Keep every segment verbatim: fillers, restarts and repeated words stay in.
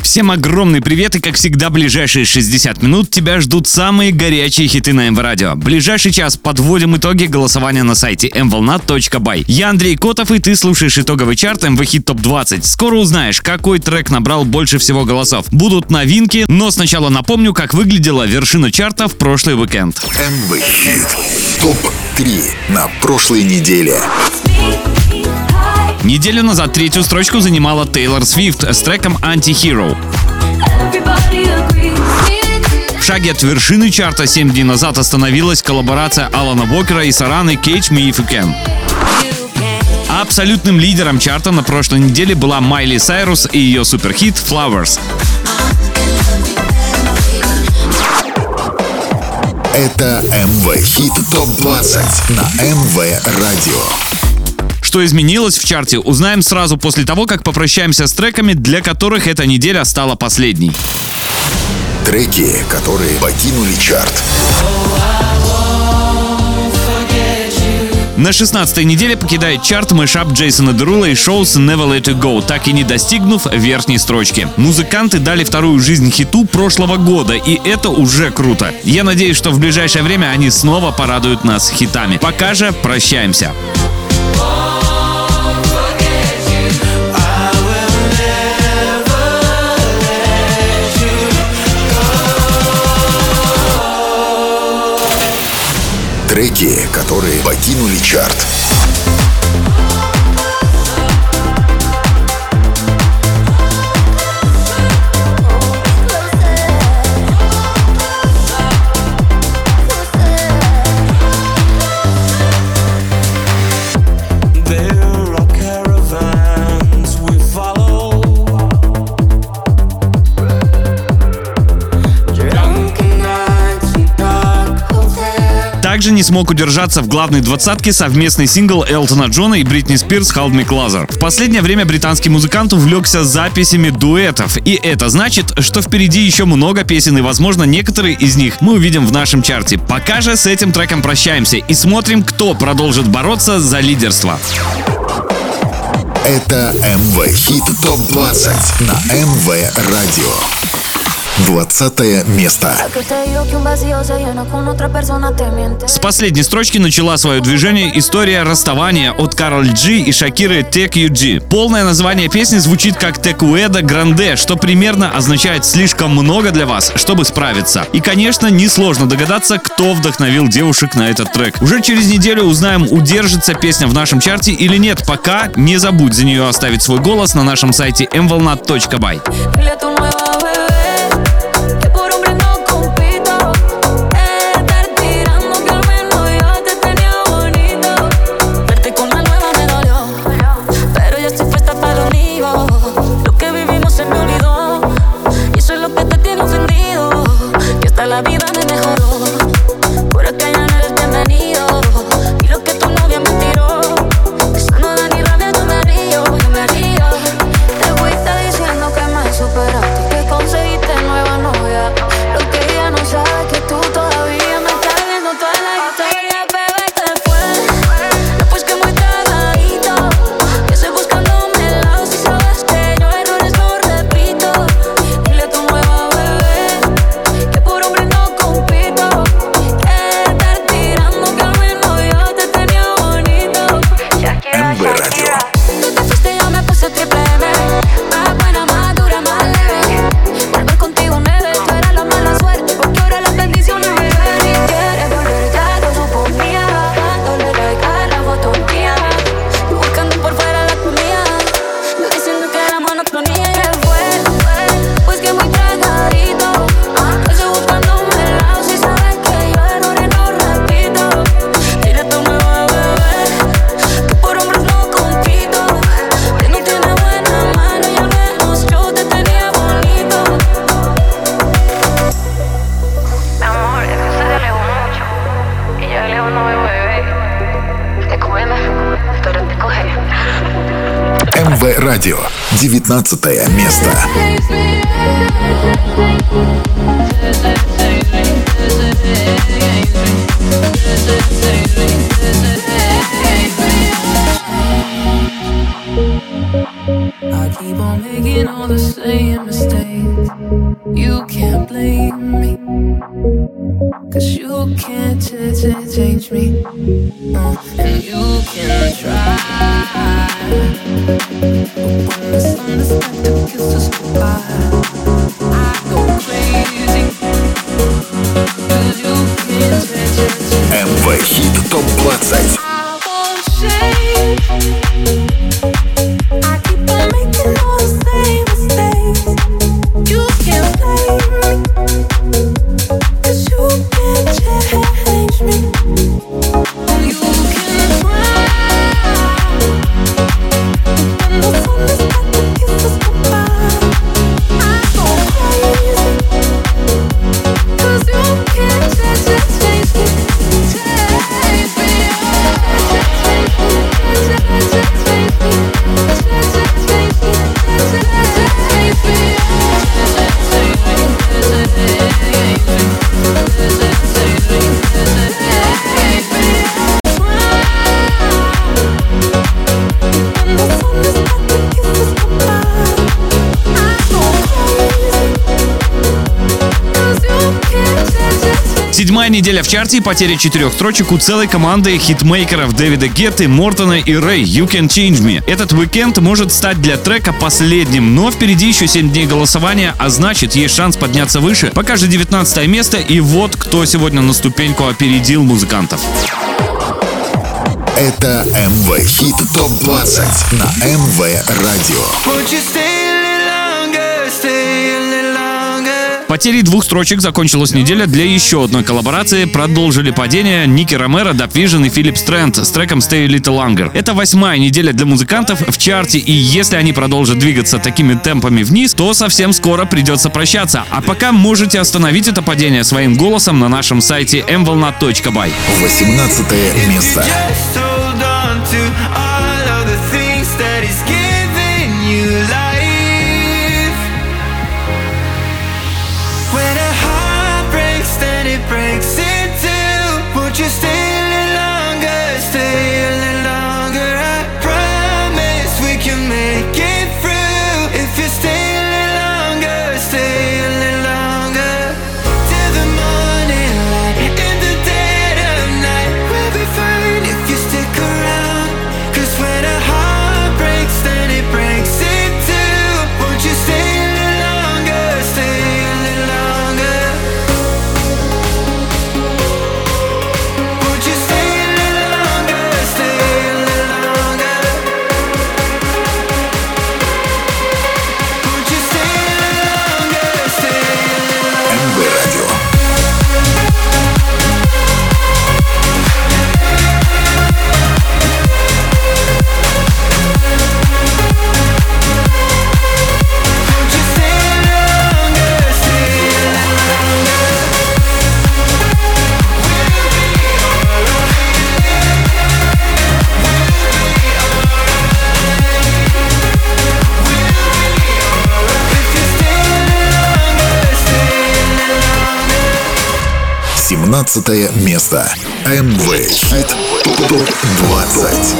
Всем огромный привет, и как всегда, ближайшие шестьдесят минут тебя ждут самые горячие хиты на эм вэ Радио. Ближайший час подводим итоги голосования на сайте эм волна точка бай. Я Андрей Котов, и ты слушаешь итоговый чарт эм вэ Хит топ двадцать. Скоро узнаешь, какой трек набрал больше всего голосов. Будут новинки, но сначала напомню, как выглядела вершина чарта в прошлый уикенд. эм вэ Хит топ три на прошлой неделе. Неделю назад третью строчку занимала Тейлор Свифт с треком «Anti-Hero». В шаге от вершины чарта семь дней назад остановилась коллаборация Алана Бокера и Сараны «Catch Me If You Can». Абсолютным лидером чарта на прошлой неделе была Майли Сайрус и ее суперхит «Flowers». Это эм вэ Хит топ двадцать на эм вэ Радио. Что изменилось в чарте, узнаем сразу после того, как попрощаемся с треками, для которых эта неделя стала последней. Треки, которые покинули чарт. На шестнадцатой неделе покидает чарт мэшап Джейсона Дерула и Шоу's Never Let It Go, так и не достигнув верхней строчки. Музыканты дали вторую жизнь хиту прошлого года, и это уже круто. Я надеюсь, что в ближайшее время они снова порадуют нас хитами. Пока же прощаемся. Треки, которые покинули чарт. Также не смог удержаться в главной двадцатке совместный сингл Элтона Джона и Бритни Спирс «Hold Me Closer». В последнее время британский музыкант увлекся записями дуэтов, и это значит, что впереди еще много песен, и, возможно, некоторые из них мы увидим в нашем чарте. Пока же с этим треком прощаемся и смотрим, кто продолжит бороться за лидерство. Это эм вэ Хит топ двадцать на эм вэ Радио. Двадцатое место. С последней строчки начала свое движение история расставания от Karol G и Шакиры «Take You G». Полное название песни звучит как «Текуэда Гранде», что примерно означает «слишком много для вас, чтобы справиться». И, конечно, несложно догадаться, кто вдохновил девушек на этот трек. Уже через неделю узнаем, удержится песня в нашем чарте или нет. Пока не забудь за нее оставить свой голос на нашем сайте эм волна точка бай. МВ Радио. девятнадцатое место. I keep on making all the same mistakes. You can't blame me, cause you can't change me. uh, And you can try, but when the sun is like to kiss us goodbye, I go crazy, cause you can't change me. эм вэ Хит топ двадцать. I won't change. Седьмая неделя в чарте и потеря четырех строчек у целой команды хитмейкеров Дэвида Гетты, Мортона и Рэй. You Can Change Me. Этот уикенд может стать для трека последним, но впереди еще семь дней голосования, а значит, есть шанс подняться выше. Пока же девятнадцатое место, и вот кто сегодня на ступеньку опередил музыкантов. Это эм вэ Хит топ двадцать на эм вэ Радио. Потерей двух строчек закончилась неделя для еще одной коллаборации. Продолжили падение Ники Ромеро, Dubvision и Филип Стрэнд с треком Stay a Little Longer. Это восьмая неделя для музыкантов в чарте, и если они продолжат двигаться такими темпами вниз, то совсем скоро придется прощаться. А пока можете остановить это падение своим голосом на нашем сайте эм волна точка бай. восемнадцатое место. семнадцатое место. эм вэ Хит топ двадцать.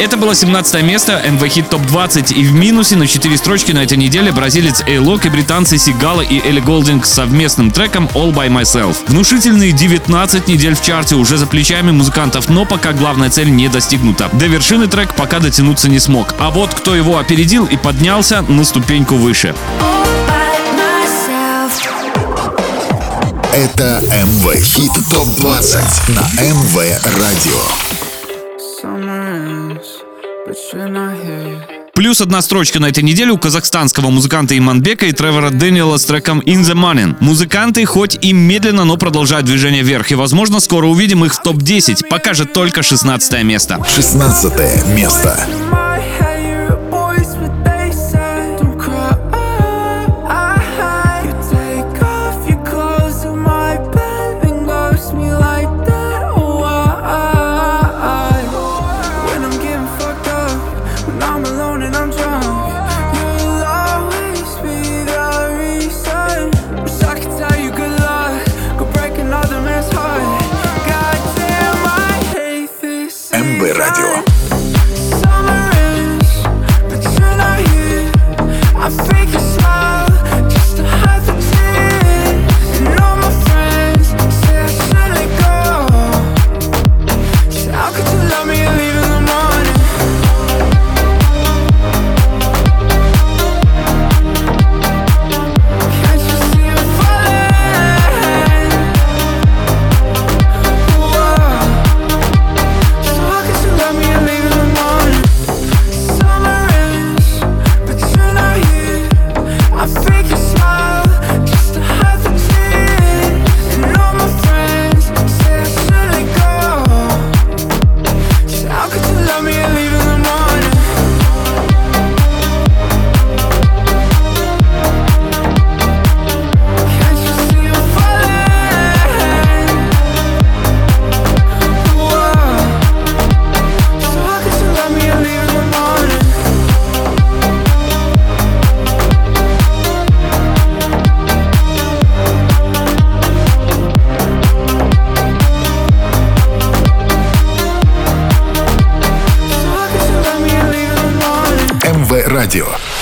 Это было семнадцатое место эм вэ Хит топ двадцать, и в минусе на четыре строчки на этой неделе бразилец Эйлок и британцы Сигала и Элли Голдинг с совместным треком All By Myself. Внушительные девятнадцать недель в чарте уже за плечами музыкантов, но пока главная цель не достигнута. До вершины трек пока дотянуться не смог. А вот кто его опередил и поднялся на ступеньку выше. Это эм вэ Хит топ двадцать на эм вэ Радио. Плюс одна строчка на этой неделе у казахстанского музыканта Иманбека и Тревора Дэниела с треком «In the Morning». Музыканты хоть и медленно, но продолжают движение вверх, и, возможно, скоро увидим их в топ десять. Пока же только шестнадцатое место. шестнадцатое место.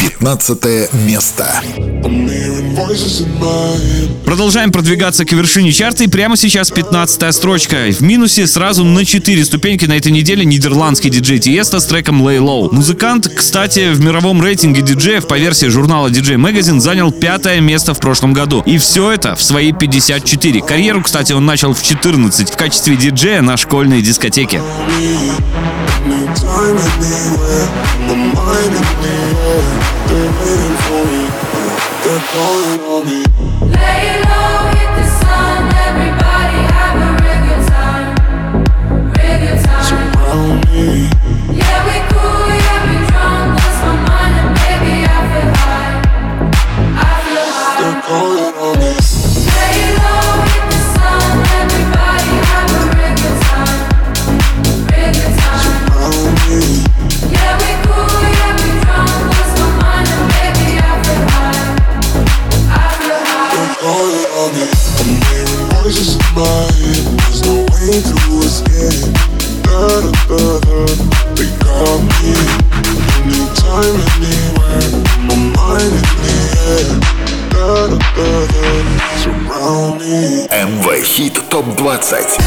пятнадцатое место. Продолжаем продвигаться к вершине чарта, и прямо сейчас пятнадцатая строчка. В минусе сразу на четыре ступеньки на этой неделе нидерландский диджей Тиесто с треком Lay Low. Музыкант, кстати, в мировом рейтинге диджеев по версии журнала ди джей Magazine занял пятое место в прошлом году. И все это в свои пятьдесят четыре. Карьеру, кстати, он начал в четырнадцать в качестве диджея на школьной дискотеке. Lay low, hit the sun, everybody have a real good time, real good time. Yeah, we cool, yeah, we drunk, lost my mind, and baby, I feel high, I feel high. They're calling on me. Lay low, hit the sun, everybody have a real good time, real good time. Yeah, we cool, yeah, we drunk, lost my mind, and baby, I feel high. эм вэ Хит топ двадцать.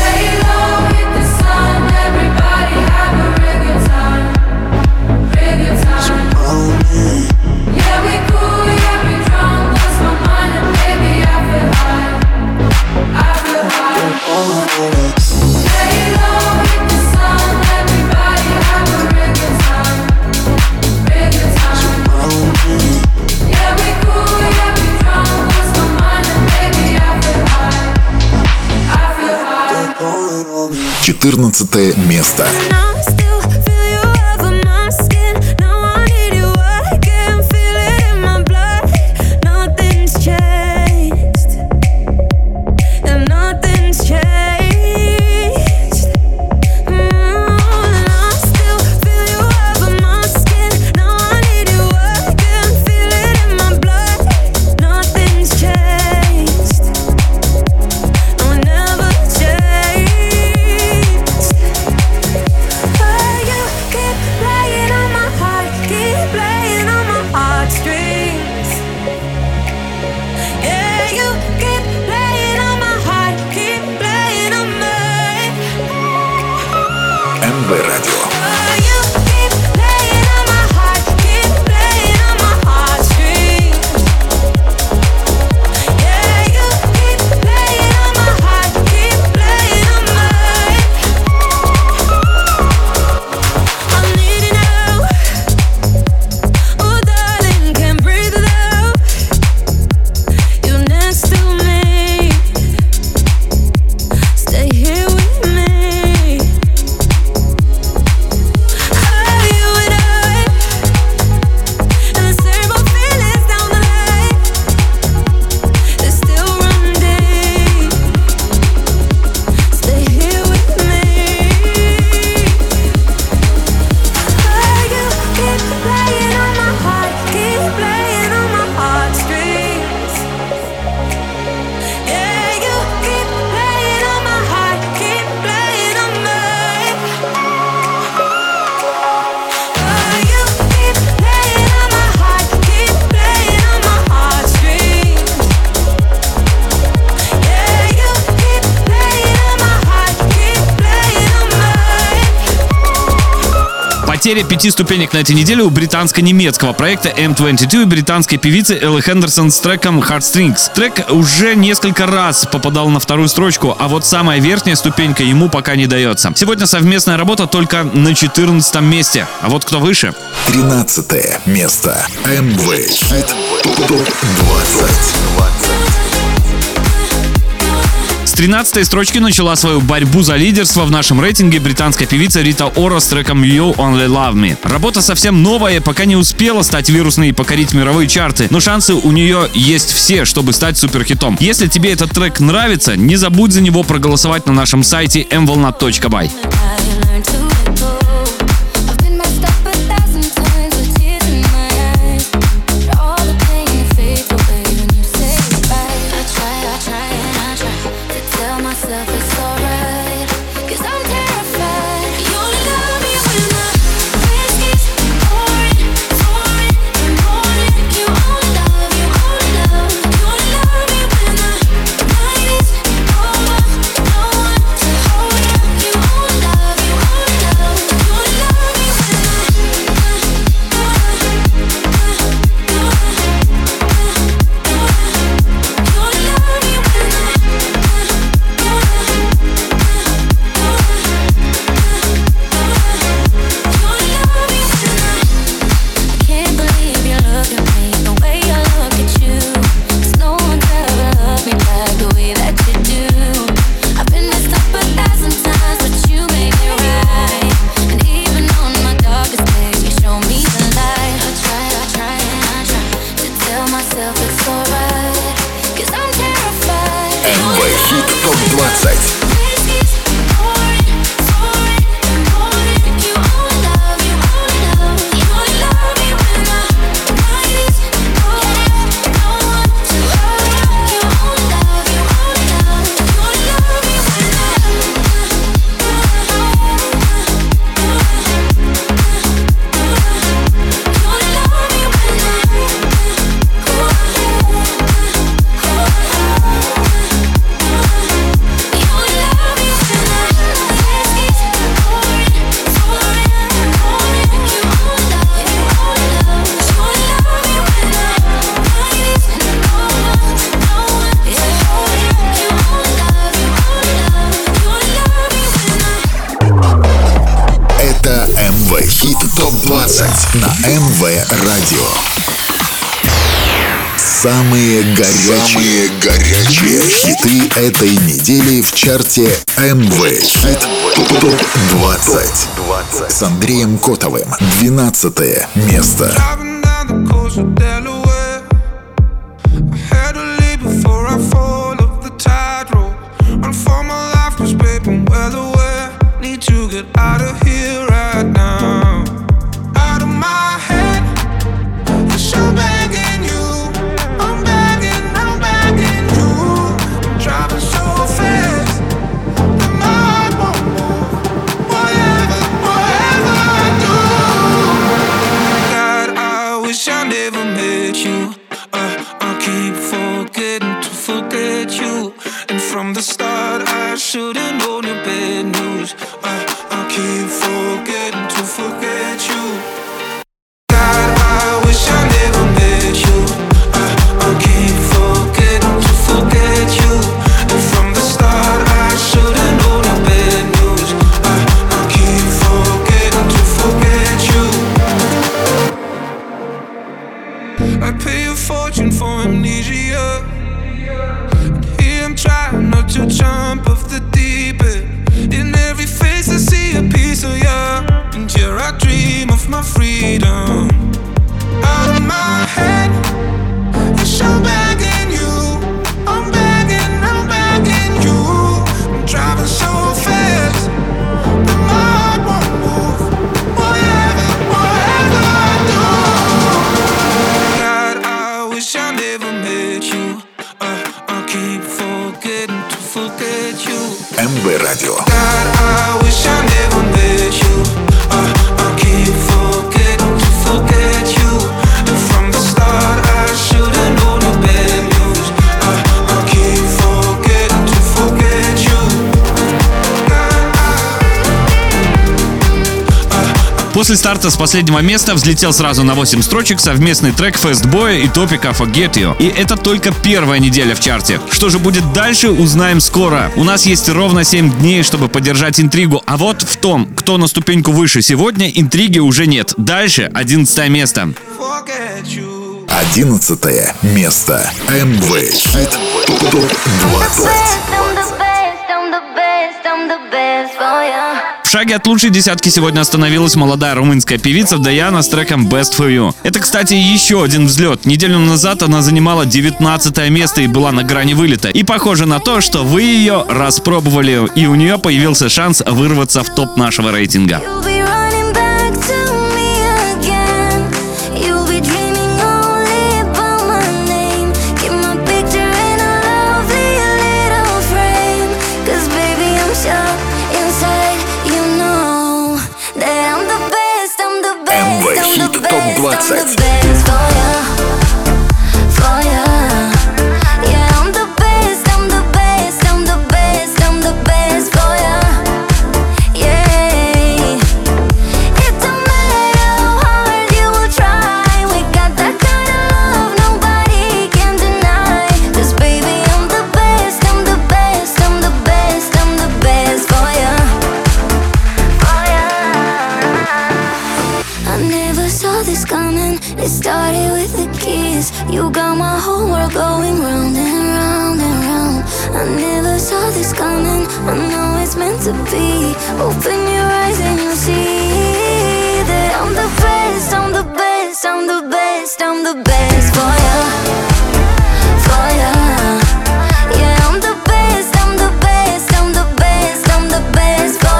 четырнадцатое место. потеря пяти ступенек на этой неделе у британско-немецкого проекта эм двадцать два и британской певицы Элли Хендерсон с треком «Heartstrings». Трек уже несколько раз попадал на вторую строчку, а вот самая верхняя ступенька ему пока не дается. Сегодня совместная работа только на четырнадцатом месте. А вот кто выше? тринадцатое место. эм вэ Хит топ двадцать. С тринадцатой строчки начала свою борьбу за лидерство в нашем рейтинге британская певица Рита Ора с треком You Only Love Me. Работа совсем новая, пока не успела стать вирусной и покорить мировые чарты, но шансы у нее есть все, чтобы стать суперхитом. Если тебе этот трек нравится, не забудь за него проголосовать на нашем сайте эм волна точка бай. На эм вэ Радио. Самые горячие, горячие хиты этой недели в чарте эм вэ Хит топ двадцать с Андреем Котовым. двенадцатое место. My После старта с последнего места взлетел сразу на восемь строчек совместный трек Fast Boy и Topic I Forget You. И это только первая неделя в чарте. Что же будет дальше, узнаем скоро. У нас есть ровно семь дней, чтобы поддержать интригу. А вот в том, кто на ступеньку выше сегодня, интриги уже нет. Дальше одиннадцатое место. Одиннадцатое место. эм вэ Хит топ двадцать. В шаге от лучшей десятки сегодня остановилась молодая румынская певица Даяна с треком Best For You. Это, кстати, еще один взлет. Неделю назад она занимала девятнадцатое место и была на грани вылета. И похоже на то, что вы ее распробовали, и у нее появился шанс вырваться в топ нашего рейтинга. Топ двадцать. You got my whole world going round and round and round. I never saw this coming. I know it's meant to be. Open your eyes and you'll see that I'm the best, I'm the best, I'm the best, I'm the best for you, for you. Yeah, I'm the best, I'm the best, I'm the best, I'm the best for you.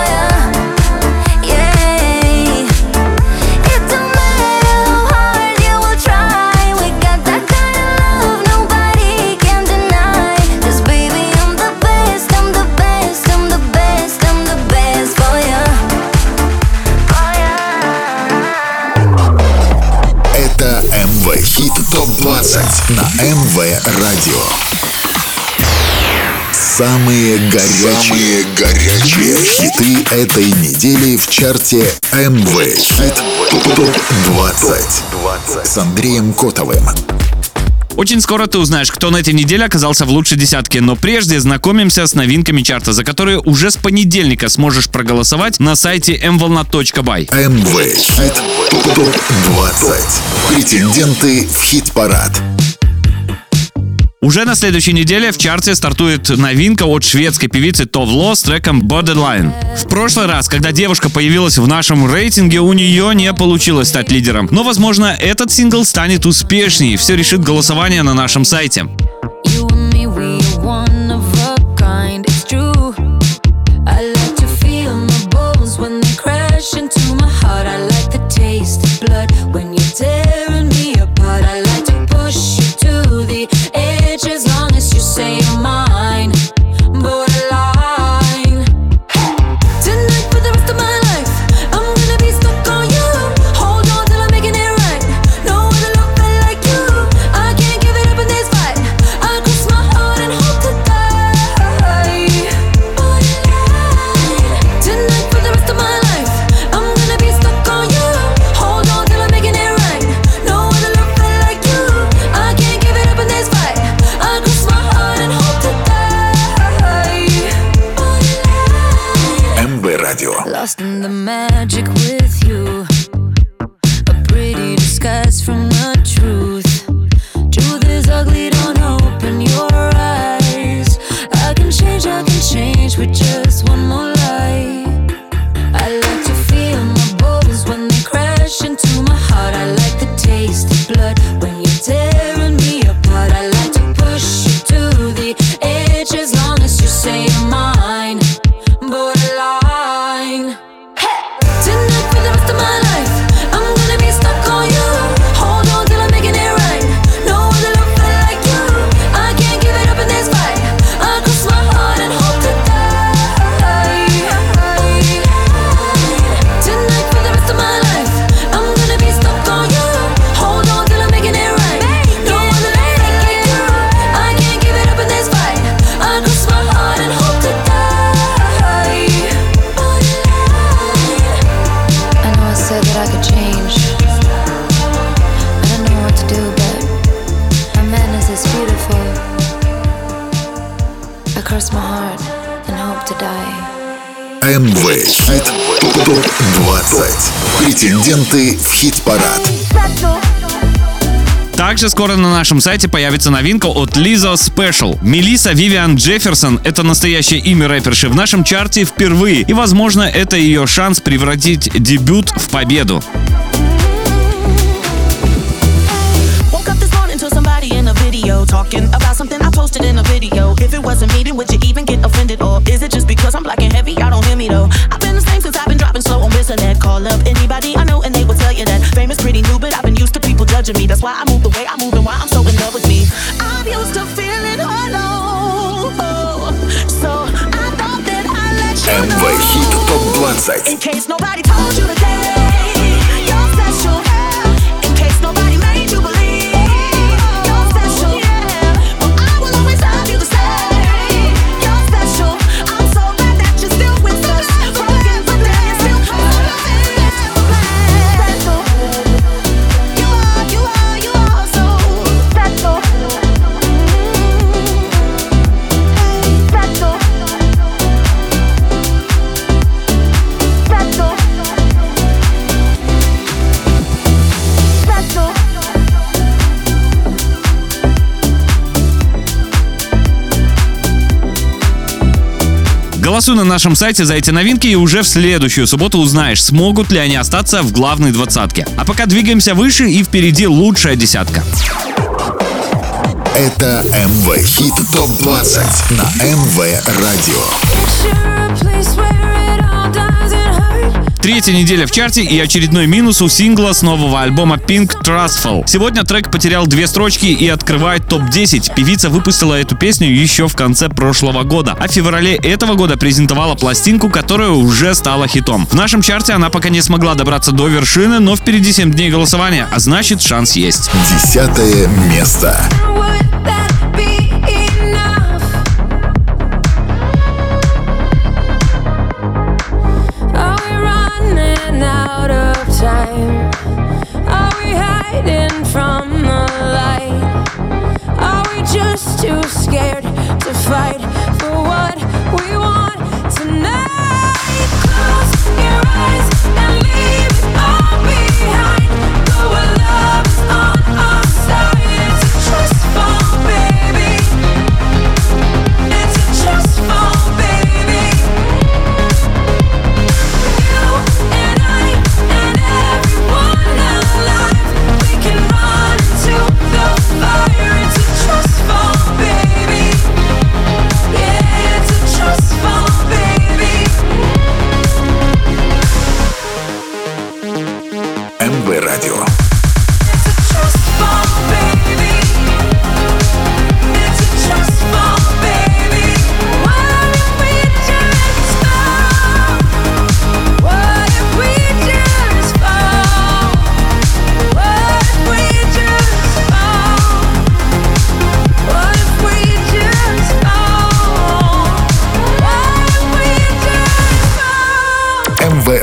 топ двадцать на эм вэ Радио. Самые горячие, горячие хиты этой недели в чарте эм вэ Хит топ двадцать с Андреем Котовым. Очень скоро ты узнаешь, кто на этой неделе оказался в лучшей десятке, но прежде знакомимся с новинками чарта, за которые уже с понедельника сможешь проголосовать на сайте эм волна точка бай. эм вэ Хит топ двадцать. Претенденты в хит-парад. Уже на следующей неделе в чарте стартует новинка от шведской певицы Товло с треком Borderline. В прошлый раз, когда девушка появилась в нашем рейтинге, у нее не получилось стать лидером. Но, возможно, этот сингл станет успешней. Все решит голосование на нашем сайте. Lost in the magic with you, a pretty disguise from the truth. Truth is ugly, don't open your eyes. I can change, I can change with just one more lie. I like to feel my bones when they crash into my heart. I like the taste of blood when you're tearing me apart. I like to push you to the edge as long as you say you're mine. эм вэ Хит топ двадцать. Претенденты в хит-парад. Также скоро на нашем сайте появится новинка от Лизо Special. Мелисса Вивиан Джефферсон — это настоящее имя рэперши в нашем чарте впервые. И, возможно, это ее шанс превратить дебют в победу. Talking about something I posted in a video. If it wasn't me, then would you even get offended? Or is it just because I'm black and heavy, y'all don't hear me though? I've been the same since I've been dropping slow on this and that. Call up anybody I know and they will tell you that fame is pretty new, but I've been used to people judging me. That's why I move the way I move and why I'm so in love with me. I'm used to feeling hollow, so I thought that I let you know. эм вэ Хит топ двадцать. In case nobody told you today, you're special. In case nobody made you believe. Голосуй на нашем сайте за эти новинки, и уже в следующую субботу узнаешь, смогут ли они остаться в главной двадцатке. А пока двигаемся выше, и впереди лучшая десятка. Это эм вэ Хит топ двадцать на эм вэ Радио. Третья неделя в чарте и очередной минус у сингла с нового альбома Pink Trustful. Сегодня трек потерял две строчки и открывает топ десять. Певица выпустила эту песню еще в конце прошлого года, а в феврале этого года презентовала пластинку, которая уже стала хитом. В нашем чарте она пока не смогла добраться до вершины, но впереди семь дней голосования, а значит, шанс есть. Десятое место.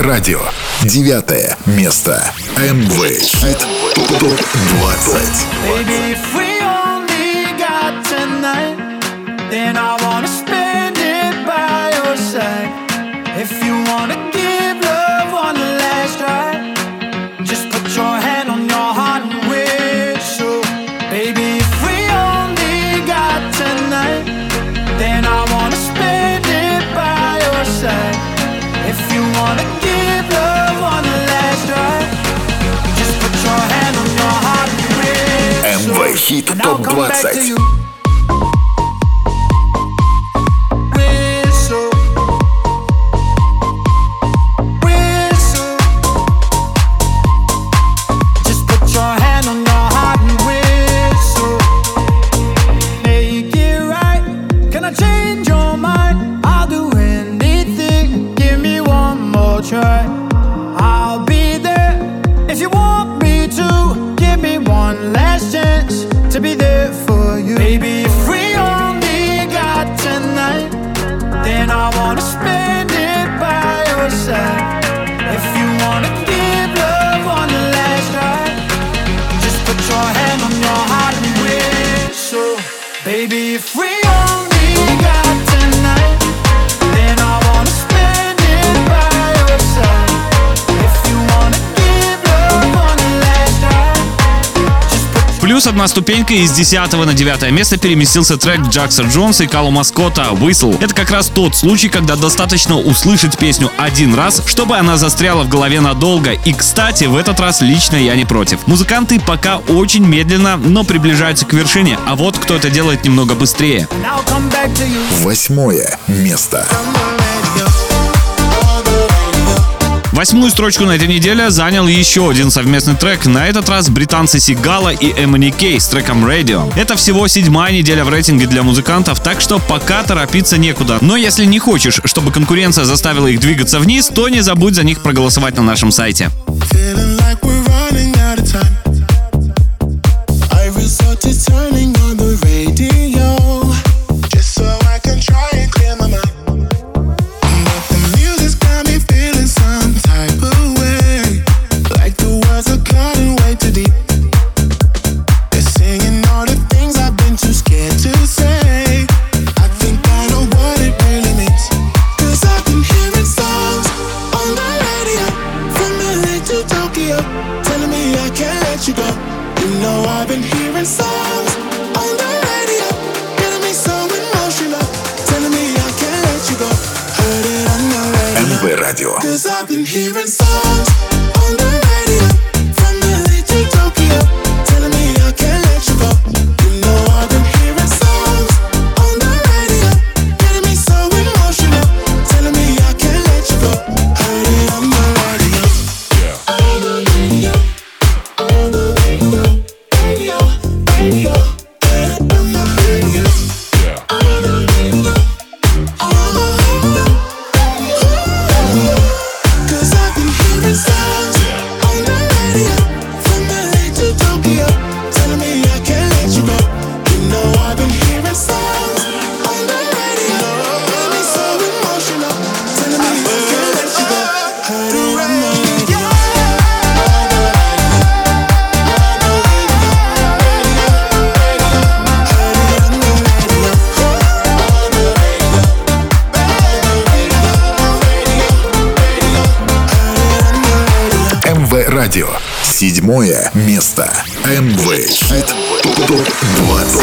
Радио. Девятое место. эм вэ Хит топ двадцать. Хит топ двадцать. Baby, if we only got tonight, then I wanna spend it. Плюс одна ступенька, из десятого на девятое место переместился трек Джакса Джонса и Калума Скотта «Whistle». Это как раз тот случай, когда достаточно услышать песню один раз, чтобы она застряла в голове надолго. И, кстати, в этот раз лично я не против. Музыканты пока очень медленно, но приближаются к вершине, а вот кто это делает немного быстрее. Восьмое место. Восьмую строчку на этой неделе занял еще один совместный трек, на этот раз британцы Сигала и эм двадцать два с треком Radio. Это всего седьмая неделя в рейтинге для музыкантов, так что пока торопиться некуда. Но если не хочешь, чтобы конкуренция заставила их двигаться вниз, то не забудь за них проголосовать на нашем сайте. МВ Радио. Радио. Седьмое место. эм вэ Хит топ двадцать.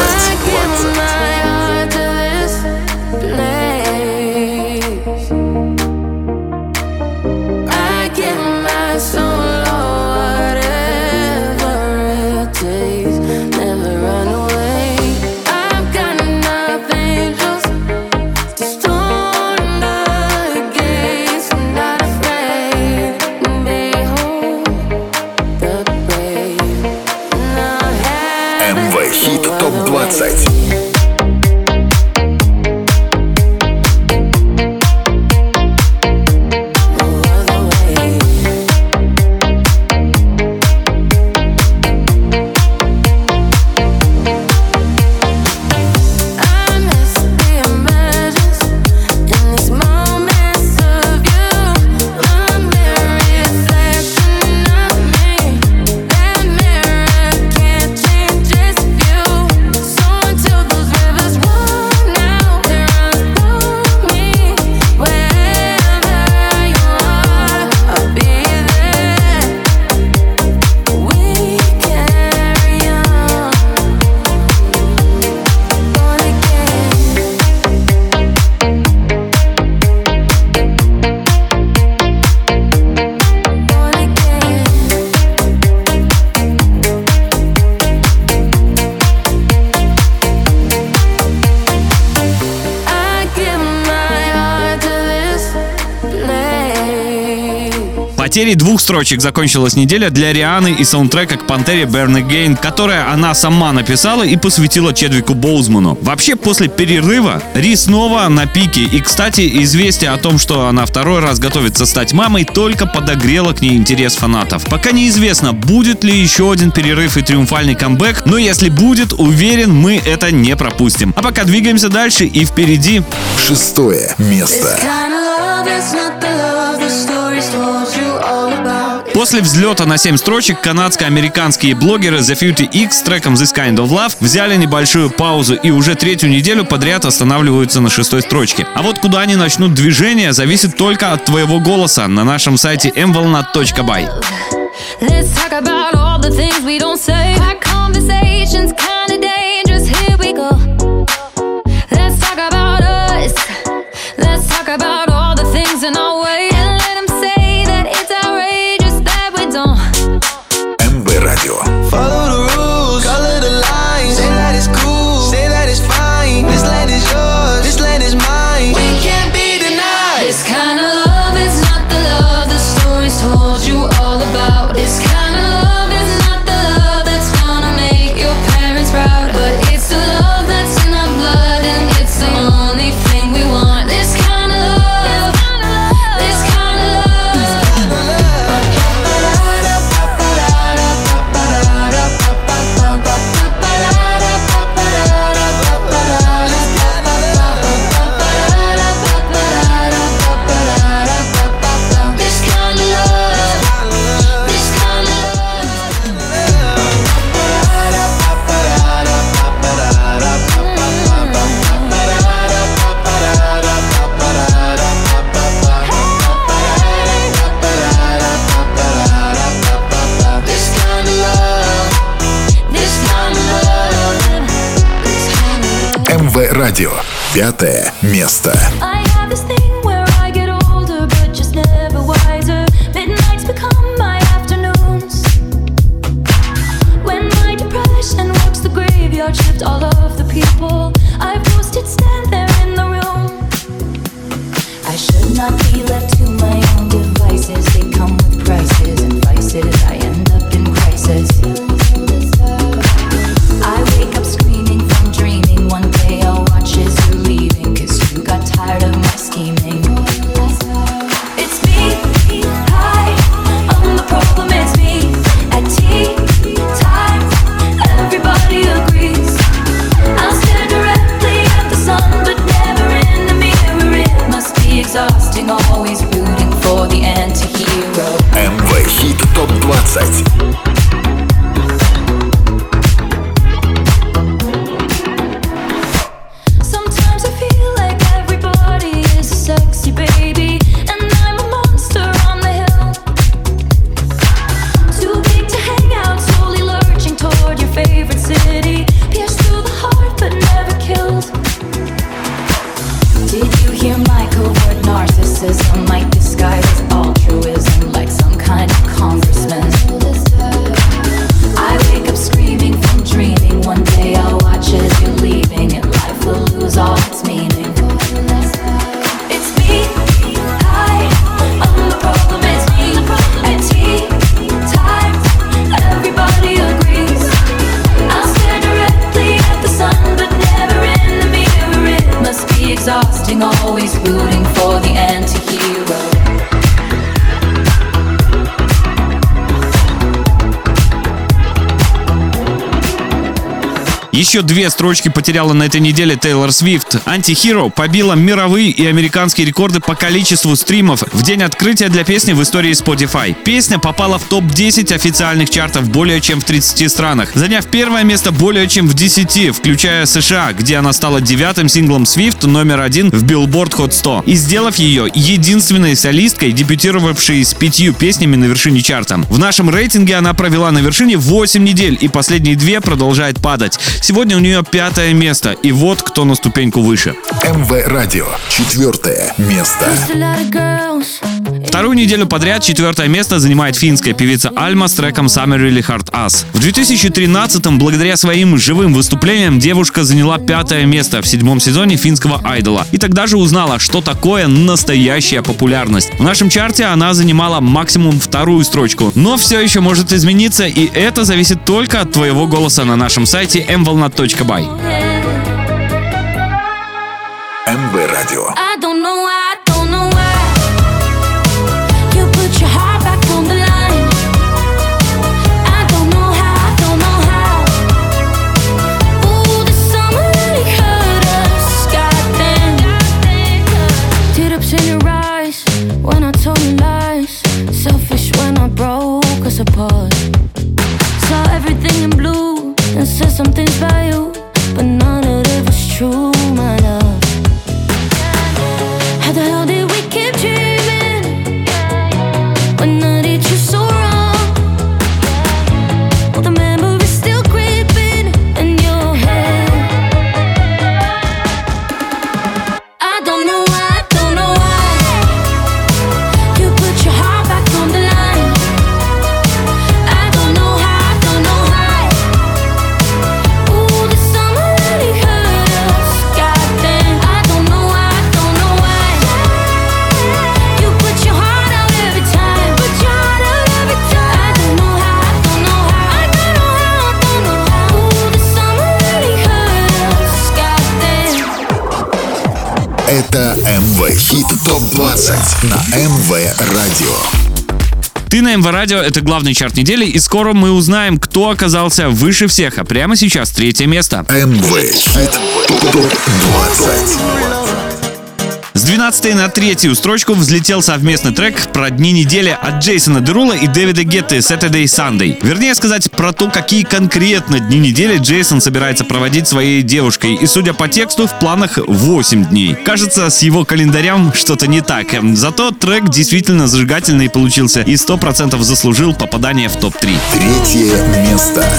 Потерей двух строчек закончилась неделя для Рианны и саундтрека к «Пантере Burn Again», которое она сама написала и посвятила Чедвику Боузману. Вообще, после перерыва Ри снова на пике. И, кстати, известие о том, что она второй раз готовится стать мамой, только подогрело к ней интерес фанатов. Пока неизвестно, будет ли еще один перерыв и триумфальный камбэк, но если будет, уверен, мы это не пропустим. А пока двигаемся дальше, и впереди... Шестое место. После взлета на семь строчек канадско-американские блогеры The фифти икс с треком This Kind of Love взяли небольшую паузу и уже третью неделю подряд останавливаются на шестой строчке. А вот куда они начнут движение, зависит только от твоего голоса на нашем сайте эм волна точка бай. situation's kinda dangerous. Here we go. Let's talk about us. Let's talk about all the things in our way. And let them say that it's outrageous that we don't. эм вэ Radio. Follow the rules, color the lines. Say that it's cool, say that it's fine. This land is yours, this land is mine. We can't be denied. This kind of love is not the love the stories told you all about. This kind of love. Радио. Пятое место. эм вэ Хит топ двадцать. Еще две строчки потеряла на этой неделе Тейлор Свифт. «Антихиро» побила мировые и американские рекорды по количеству стримов в день открытия для песни в истории Spotify. Песня попала в топ десять официальных чартов более чем в тридцати странах, заняв первое место более чем в десяти, включая США, где она стала девятым синглом Свифт номер один в Billboard Hot сто и сделав ее единственной солисткой, дебютировавшей с пятью песнями на вершине чарта. В нашем рейтинге она провела на вершине восемь недель и последние две продолжает падать. Сегодня у нее пятое место, и вот кто на ступеньку выше. эм вэ Радио. Четвертое место. Вторую неделю подряд четвертое место занимает финская певица Альма с треком «Summer Really Hard Us». В две тысячи тринадцатом благодаря своим живым выступлениям девушка заняла пятое место в седьмом сезоне финского «Айдола». И тогда же узнала, что такое настоящая популярность. В нашем чарте она занимала максимум вторую строчку. Но все еще может измениться, и это зависит только от твоего голоса на нашем сайте эм волна точка бай. эм вэ Радио. But none of it was true, my love. How the hell did we keep dreaming when I did you so wrong? Well, the memory's still creeping. эм вэ Хит топ двадцать на эм вэ Радио. Ты на эм вэ Радио, это главный чарт недели, и скоро мы узнаем, кто оказался выше всех, а прямо сейчас третье место. эм вэ Хит топ двадцать. С двенадцатой на третью строчку взлетел совместный трек про дни недели от Джейсона Дерула и Дэвида Гетты «Saturday Sunday». Вернее сказать, про то, какие конкретно дни недели Джейсон собирается проводить своей девушкой. И, судя по тексту, в планах восемь дней. Кажется, с его календарем что-то не так. Зато трек действительно зажигательный получился и сто процентов заслужил попадание в топ три. Третье место.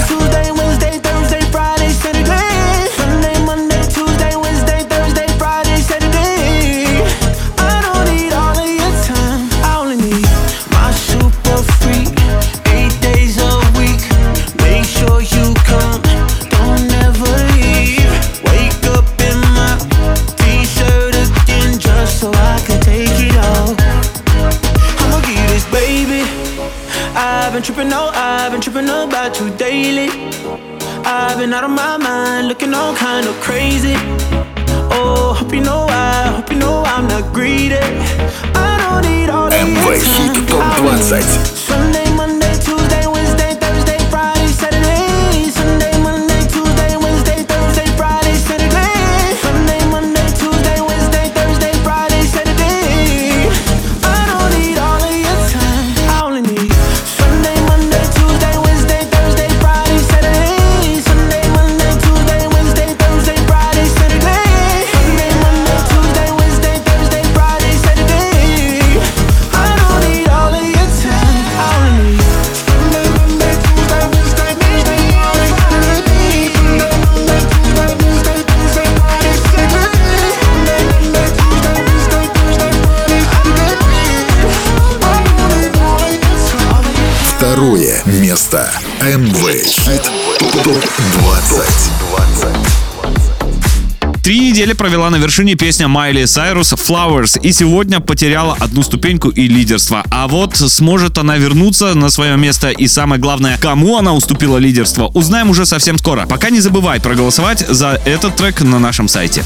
I've been out of my mind, looking all kind of crazy. Oh, hope you know I, hope you know I'm not greedy. I don't need all that time. Sunday, Monday, Tuesday, Wednesday, Thursday, Friday, Saturday. Sunday, Monday, Tuesday, Wednesday, Thursday, Friday, Saturday. Sunday, Monday, Tuesday, Wednesday, Thursday, Friday, Saturday. I don't need all of your time. I only need Sunday, Monday, Tuesday, Wednesday, Thursday, Friday, Saturday. Второе место. эм вэ Хит топ двадцать. Три недели провела на вершине песня Майли Сайрус «Flowers», и сегодня потеряла одну ступеньку и лидерство. А вот сможет она вернуться на свое место, и самое главное, кому она уступила лидерство, узнаем уже совсем скоро. Пока не забывай проголосовать за этот трек на нашем сайте.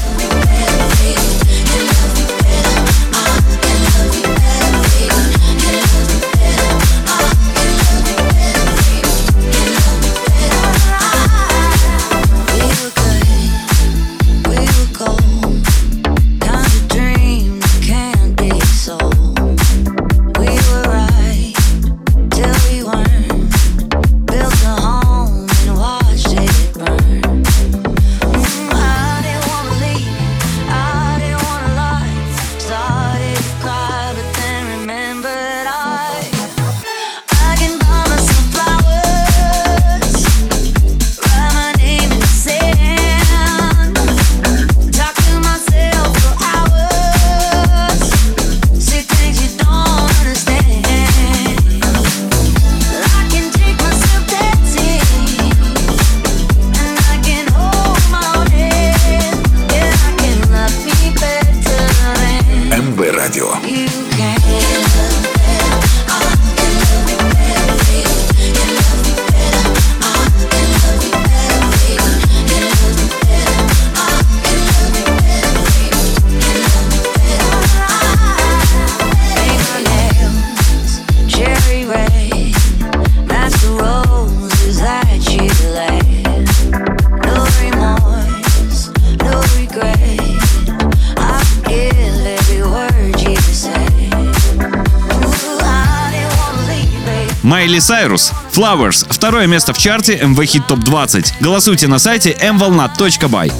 Майли Сайрус «Flowers». Второе место в чарте эм вэ Хит топ двадцать. Голосуйте на сайте эм волна точка бай.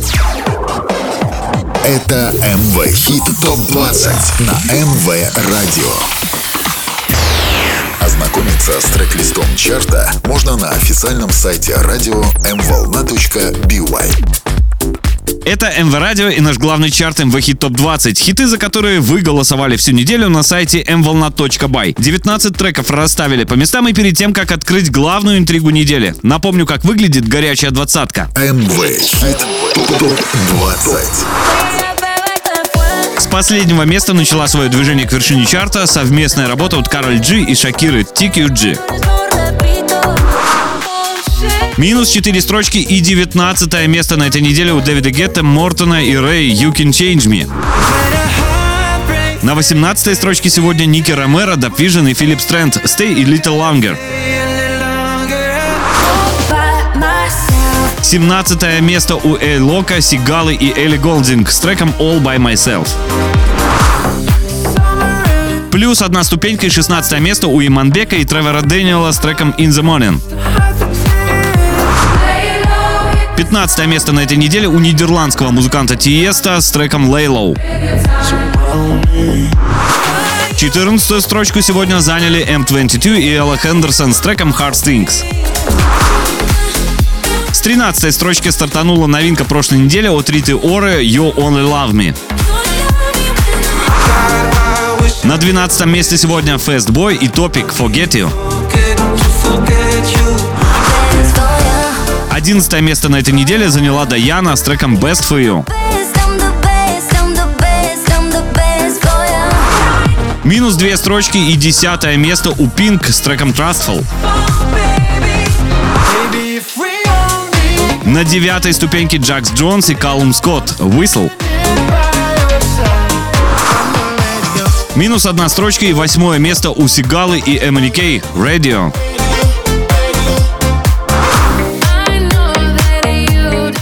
Это эм вэ Хит топ двадцать на эм вэ Радио. Ознакомиться с трек-листом чарта можно на официальном сайте радио эм волна точка бай. Это эм вэ Радио и наш главный чарт эм вэ Хит топ двадцать. Хиты, за которые вы голосовали всю неделю на сайте эм волна точка бай. девятнадцать треков расставили по местам и перед тем, как открыть главную интригу недели. Напомню, как выглядит горячая двадцатка. эм вэ Хит топ двадцать. С последнего места начала свое движение к вершине чарта совместная работа от Karol G и Шакиры «ти кью джи». Минус четыре строчки и девятнадцатое место на этой неделе у Дэвида Гетта, Мортона и Рэй «You Can Change Me». На восемнадцатой строчке сегодня Ники Ромеро, Dubvision и Филип Стрэнд «Stay a Little Longer». семнадцатое место у Эйлока, Сигалы и Элли Голдинг с треком «All by Myself». Плюс одна ступенька и шестнадцатое место у Иманбека и Тревора Дэниела с треком «In the Morning». пятнадцатое место на этой неделе у нидерландского музыканта Тиесто с треком «Lay Low». четырнадцатую строчку сегодня заняли эм твенти ту и Элла Хендерсон с треком «Hard Things». С тринадцатой строчки стартанула новинка прошлой недели от Риты Оры «You Only Love Me». На двенадцатом месте сегодня Fast Boy и Topic «Forget You». одиннадцатое место на этой неделе заняла Даяна с треком «Best For You». Минус две строчки и десятое место у Pink с треком «Trustful». На девятой ступеньке Джакс Джонс и Калум Скотт «Whistle». Минус одна строчка и восьмое место у Сигалы и эм эн кей «Radio».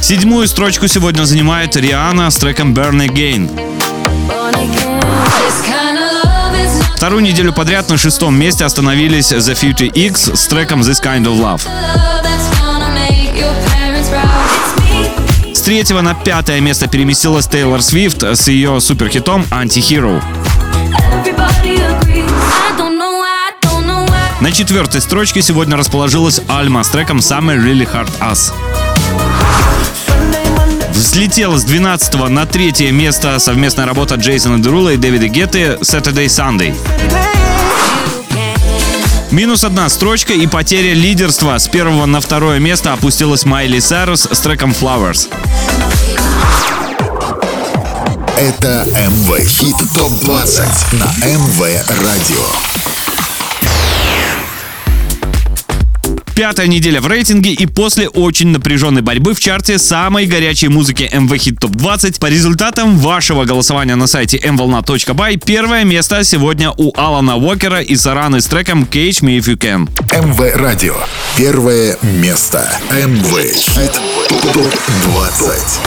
Седьмую строчку сегодня занимает Рианна с треком «Burn Again». Вторую неделю подряд на шестом месте остановились The фифти икс с треком «This Kind of Love». С третьего на пятое место переместилась Тейлор Свифт с ее суперхитом «Anti-Hero». На четвертой строчке сегодня расположилась Альма с треком «Summer Really Hurt Us». Взлетела с двенадцатого на третье место совместная работа Джейсона Дерула и Дэвида Гетты «Saturday Sunday». Минус одна строчка и потеря лидерства. С первого на второе место опустилась Майли Сайрус с треком «Flowers». Это эм ви Хит ТОП двадцать на эм ви Радио. Пятая неделя в рейтинге, и после очень напряженной борьбы в чарте самой горячей музыки эм ви Хит ТОП двадцать по результатам вашего голосования на сайте эм волна точка бай первое место сегодня у Алана Уокера и Сараны с треком «Catch Me If You Can». эм ви Радио. Первое место. эм ви Хит ТОП двадцать.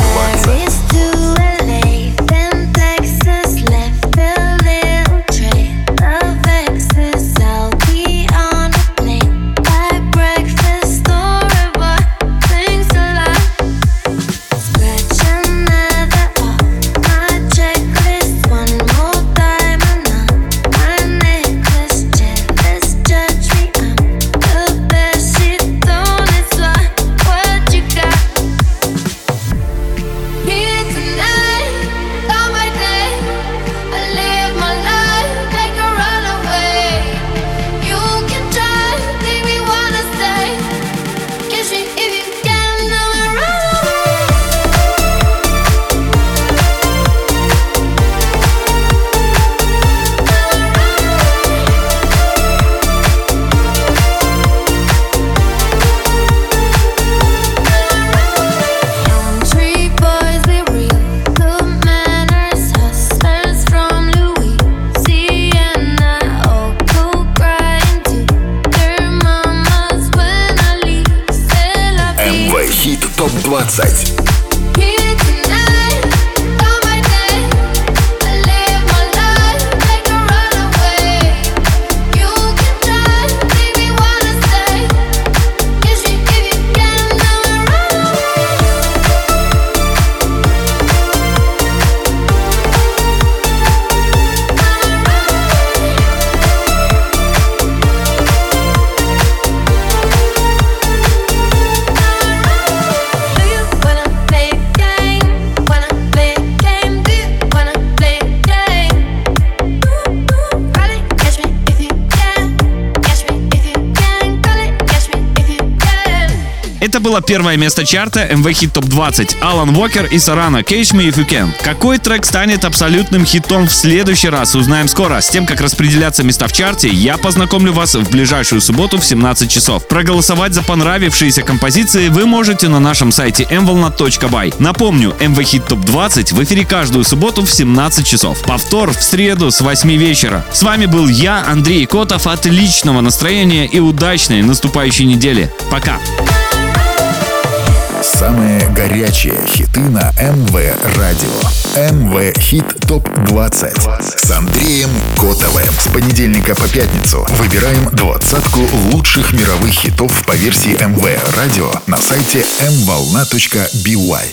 Топ двадцать. Это было первое место чарта эм ви Хит топ двадцать. Алан Уокер и Сарана Catch Me If You Can. Какой трек станет абсолютным хитом в следующий раз, узнаем скоро. С тем, как распределятся места в чарте, я познакомлю вас в ближайшую субботу в семнадцать часов. Проголосовать за понравившиеся композиции вы можете на нашем сайте эм волна точка бай. Напомню, эм ви Хит топ двадцать в эфире каждую субботу в семнадцать часов. Повтор в среду с восемь вечера. С вами был я, Андрей Котов. Отличного настроения и удачной наступающей недели. Пока! Самые горячие хиты на МВ Радио. МВ Хит топ двадцать с Андреем Котовым. С понедельника по пятницу выбираем двадцатку лучших мировых хитов по версии МВ Радио на сайте эм волна точка би уай.